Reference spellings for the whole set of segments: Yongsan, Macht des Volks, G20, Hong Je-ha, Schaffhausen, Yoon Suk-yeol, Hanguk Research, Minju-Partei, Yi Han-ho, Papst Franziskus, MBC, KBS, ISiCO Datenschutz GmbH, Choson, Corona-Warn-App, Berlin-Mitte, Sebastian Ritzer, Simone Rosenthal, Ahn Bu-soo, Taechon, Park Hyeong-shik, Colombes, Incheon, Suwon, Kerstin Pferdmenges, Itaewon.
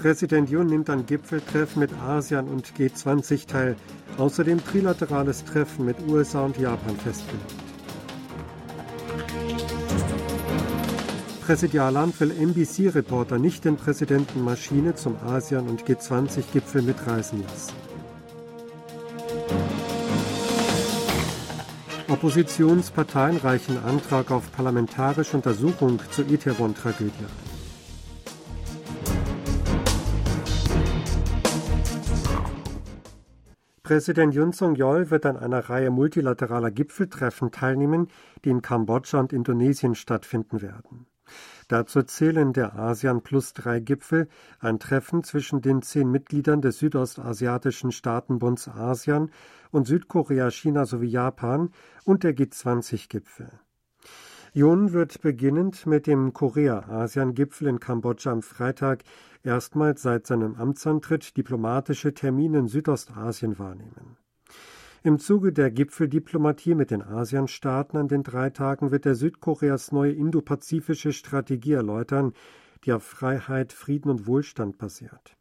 Präsident Yoon nimmt an Gipfeltreffen mit ASEAN und G20 teil. Außerdem trilaterales Treffen mit USA und Japan festgelegt. Präsidialamt will MBC-Reporter nicht den Präsidenten Maschine zum ASEAN- und G20-Gipfel mitreisen lassen. Oppositionsparteien reichen Antrag auf parlamentarische Untersuchung zur Itaewon-Tragödie ein. Präsident Yoon Suk-yeol wird an einer Reihe multilateraler Gipfeltreffen teilnehmen, die in Kambodscha und Indonesien stattfinden werden. Dazu zählen der ASEAN-Plus-3-Gipfel, ein Treffen zwischen den 10 Mitgliedern des südostasiatischen Staatenbunds ASEAN und Südkorea, China sowie Japan und der G20-Gipfel. Yoon wird beginnend mit dem Korea-ASEAN-Gipfel in Kambodscha am Freitag erstmals seit seinem Amtsantritt diplomatische Termine in Südostasien wahrnehmen. Im Zuge der Gipfeldiplomatie mit den ASEAN-Staaten an den 3 Tagen wird er Südkoreas neue indopazifische Strategie erläutern, die auf Freiheit, Frieden und Wohlstand basiert.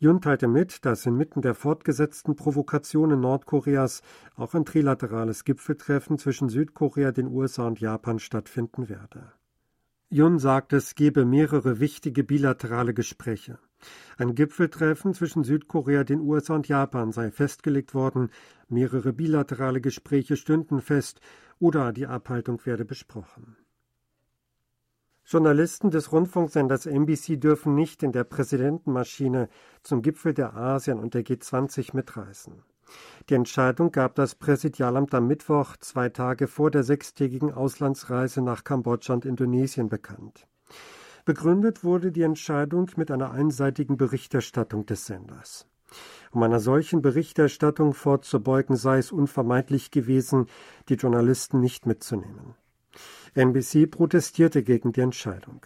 Yoon teilte mit, dass inmitten der fortgesetzten Provokationen Nordkoreas auch ein trilaterales Gipfeltreffen zwischen Südkorea, den USA und Japan stattfinden werde. Yoon sagt, es gebe mehrere wichtige bilaterale Gespräche. Ein Gipfeltreffen zwischen Südkorea, den USA und Japan sei festgelegt worden, mehrere bilaterale Gespräche stünden fest oder die Abhaltung werde besprochen. Journalisten des Rundfunksenders MBC dürfen nicht in der Präsidentenmaschine zum Gipfel der ASEAN und der G20 mitreisen. Die Entscheidung gab das Präsidialamt am Mittwoch, 2 Tage vor der 6-tägigen Auslandsreise nach Kambodscha und Indonesien, bekannt. Begründet wurde die Entscheidung mit einer einseitigen Berichterstattung des Senders. Um einer solchen Berichterstattung vorzubeugen, sei es unvermeidlich gewesen, die Journalisten nicht mitzunehmen. NBC protestierte gegen die Entscheidung.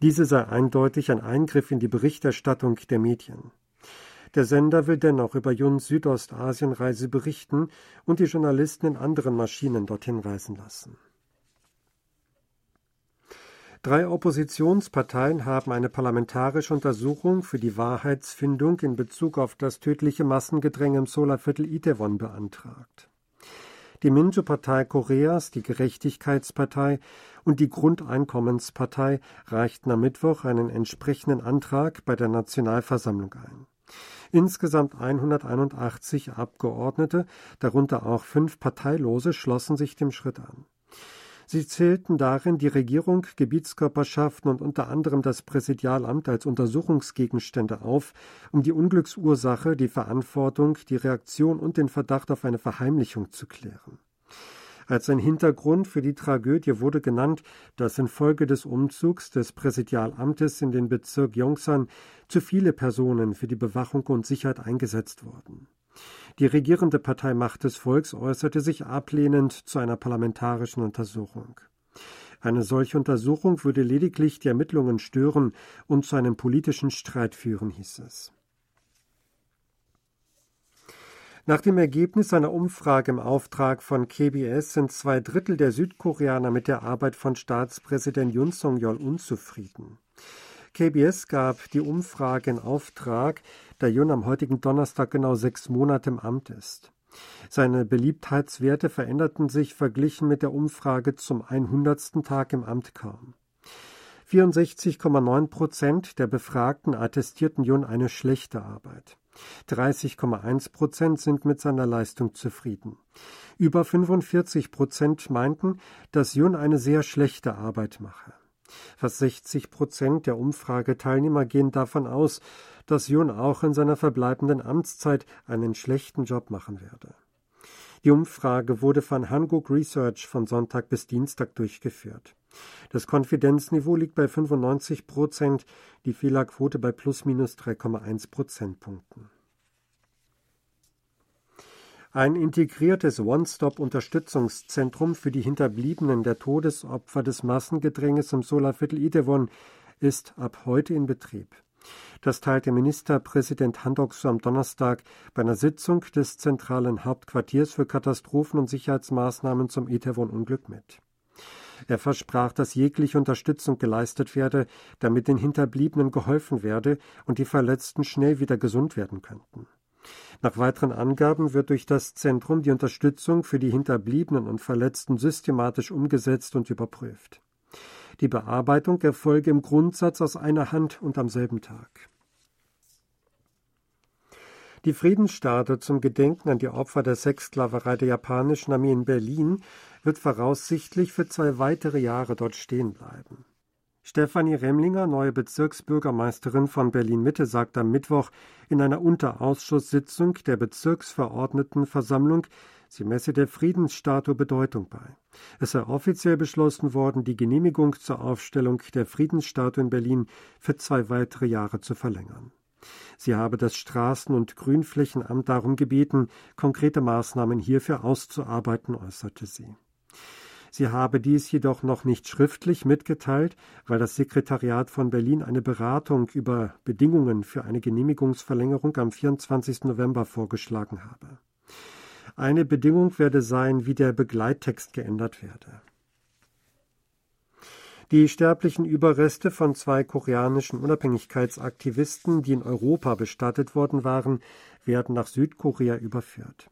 Diese sei eindeutig ein Eingriff in die Berichterstattung der Medien. Der Sender will dennoch über Yoons Südostasien-Reise berichten und die Journalisten in anderen Maschinen dorthin reisen lassen. 3 Oppositionsparteien haben eine parlamentarische Untersuchung für die Wahrheitsfindung in Bezug auf das tödliche Massengedränge im Solarviertel Itaewon beantragt. Die Minju-Partei Koreas, die Gerechtigkeitspartei und die Grundeinkommenspartei reichten am Mittwoch einen entsprechenden Antrag bei der Nationalversammlung ein. Insgesamt 181 Abgeordnete, darunter auch 5 Parteilose, schlossen sich dem Schritt an. Sie zählten darin die Regierung, Gebietskörperschaften und unter anderem das Präsidialamt als Untersuchungsgegenstände auf, um die Unglücksursache, die Verantwortung, die Reaktion und den Verdacht auf eine Verheimlichung zu klären. Als ein Hintergrund für die Tragödie wurde genannt, dass infolge des Umzugs des Präsidialamtes in den Bezirk Yongsan zu viele Personen für die Bewachung und Sicherheit eingesetzt wurden. Die regierende Partei Macht des Volks äußerte sich ablehnend zu einer parlamentarischen Untersuchung. Eine solche Untersuchung würde lediglich die Ermittlungen stören und zu einem politischen Streit führen, hieß es. Nach dem Ergebnis einer Umfrage im Auftrag von KBS sind 2 Drittel der Südkoreaner mit der Arbeit von Staatspräsident Yoon Suk-yeol unzufrieden. KBS gab die Umfrage in Auftrag, da Yoon am heutigen Donnerstag genau 6 Monate im Amt ist. Seine Beliebtheitswerte veränderten sich verglichen mit der Umfrage zum 100. Tag im Amt kaum. 64,9% der Befragten attestierten Yoon eine schlechte Arbeit. 30,1% sind mit seiner Leistung zufrieden. Über 45% meinten, dass Yoon eine sehr schlechte Arbeit mache. Fast 60% der Umfrageteilnehmer gehen davon aus, dass Yoon auch in seiner verbleibenden Amtszeit einen schlechten Job machen werde. Die Umfrage wurde von Hanguk Research von Sonntag bis Dienstag durchgeführt. Das Konfidenzniveau liegt bei 95%, die Fehlerquote bei plus/minus 3,1 Prozentpunkten. Ein integriertes One-Stop-Unterstützungszentrum für die Hinterbliebenen der Todesopfer des Massengedränges im Solarviertel Itaewon ist ab heute in Betrieb. Das teilte Ministerpräsident Han Duck-soo am Donnerstag bei einer Sitzung des zentralen Hauptquartiers für Katastrophen- und Sicherheitsmaßnahmen zum Itaewon-Unglück mit. Er versprach, dass jegliche Unterstützung geleistet werde, damit den Hinterbliebenen geholfen werde und die Verletzten schnell wieder gesund werden könnten. Nach weiteren Angaben wird durch das Zentrum die Unterstützung für die Hinterbliebenen und Verletzten systematisch umgesetzt und überprüft. Die Bearbeitung erfolge im Grundsatz aus einer Hand und am selben Tag. Die Friedensstatue zum Gedenken an die Opfer der Sexsklaverei der japanischen Armee in Berlin wird voraussichtlich für 2 weitere Jahre dort stehen bleiben. Stefanie Remlinger, neue Bezirksbürgermeisterin von Berlin-Mitte, sagt am Mittwoch in einer Unterausschusssitzung der Bezirksverordnetenversammlung, sie messe der Friedensstatue Bedeutung bei. Es sei offiziell beschlossen worden, die Genehmigung zur Aufstellung der Friedensstatue in Berlin für 2 weitere Jahre zu verlängern. Sie habe das Straßen- und Grünflächenamt darum gebeten, konkrete Maßnahmen hierfür auszuarbeiten, äußerte sie. Sie habe dies jedoch noch nicht schriftlich mitgeteilt, weil das Sekretariat von Berlin eine Beratung über Bedingungen für eine Genehmigungsverlängerung am 24. November vorgeschlagen habe. Eine Bedingung werde sein, wie der Begleittext geändert werde. Die sterblichen Überreste von 2 koreanischen Unabhängigkeitsaktivisten, die in Europa bestattet worden waren, werden nach Südkorea überführt.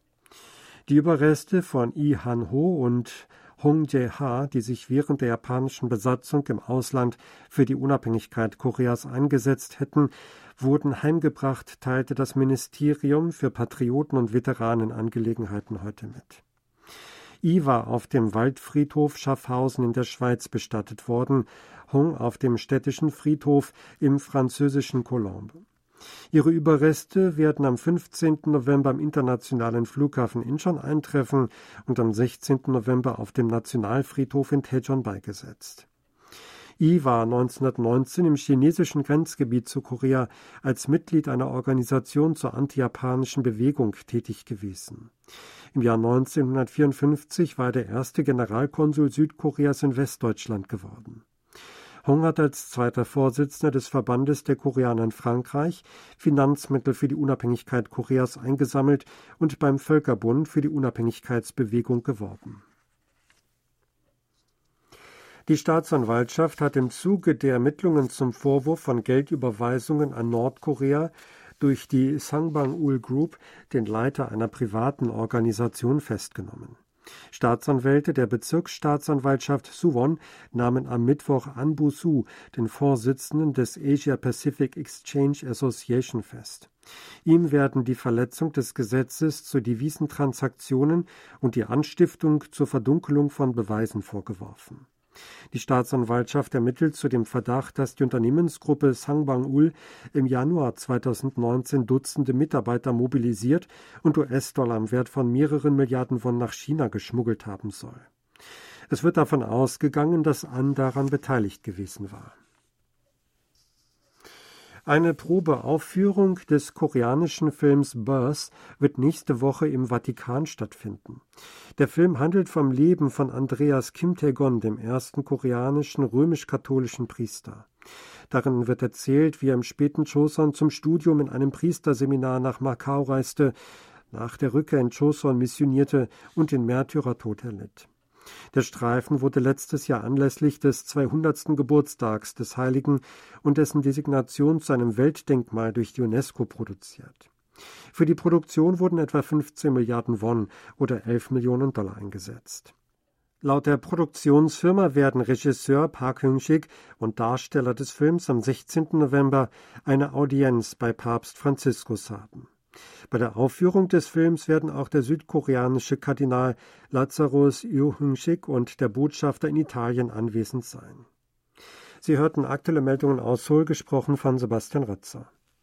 Die Überreste von Yi Han-ho und Hong Je-ha, die sich während der japanischen Besatzung im Ausland für die Unabhängigkeit Koreas eingesetzt hätten, wurden heimgebracht, teilte das Ministerium für Patrioten- und Veteranenangelegenheiten heute mit. Yi war auf dem Waldfriedhof Schaffhausen in der Schweiz bestattet worden, Hong auf dem städtischen Friedhof im französischen Colombes. Ihre Überreste werden am 15. November am internationalen Flughafen Incheon eintreffen und am 16. November auf dem Nationalfriedhof in Taechon beigesetzt. Yi war 1919 im chinesischen Grenzgebiet zu Korea als Mitglied einer Organisation zur antijapanischen Bewegung tätig gewesen. Im Jahr 1954 war er der erste Generalkonsul Südkoreas in Westdeutschland geworden. Hong hat als zweiter Vorsitzender des Verbandes der Koreaner in Frankreich Finanzmittel für die Unabhängigkeit Koreas eingesammelt und beim Völkerbund für die Unabhängigkeitsbewegung geworben. Die Staatsanwaltschaft hat im Zuge der Ermittlungen zum Vorwurf von Geldüberweisungen an Nordkorea durch die Sangbang-ul Group den Leiter einer privaten Organisation festgenommen. Staatsanwälte der Bezirksstaatsanwaltschaft Suwon nahmen am Mittwoch Ahn Bu-soo, den Vorsitzenden des Asia Pacific Exchange Association, fest. Ihm werden die Verletzung des Gesetzes zu Devisentransaktionen und die Anstiftung zur Verdunkelung von Beweisen vorgeworfen. Die Staatsanwaltschaft ermittelt zu dem Verdacht, dass die Unternehmensgruppe Sangbang-ul im Januar 2019 Dutzende Mitarbeiter mobilisiert und US-Dollar im Wert von mehreren Milliarden Won nach China geschmuggelt haben soll. Es wird davon ausgegangen, dass Ahn daran beteiligt gewesen war. Eine Probeaufführung des koreanischen Films Birth wird nächste Woche im Vatikan stattfinden. Der Film handelt vom Leben von Andreas Kim Tae-gon, dem ersten koreanischen römisch-katholischen Priester. Darin wird erzählt, wie er im späten Choson zum Studium in einem Priesterseminar nach Macau reiste, nach der Rückkehr in Choson missionierte und den Märtyrertod erlitt. Der Streifen wurde letztes Jahr anlässlich des 200. Geburtstags des Heiligen und dessen Designation zu einem Weltdenkmal durch die UNESCO produziert. Für die Produktion wurden etwa 15 Milliarden Won oder 11 Millionen Dollar eingesetzt. Laut der Produktionsfirma werden Regisseur Park Hyeong-shik und Darsteller des Films am 16. November eine Audienz bei Papst Franziskus haben. Bei der Aufführung des Films werden auch der südkoreanische Kardinal Lazarus Younghoshik und der Botschafter in Italien anwesend sein. Sie hörten aktuelle Meldungen aus Seoul, gesprochen von Sebastian Ritzer.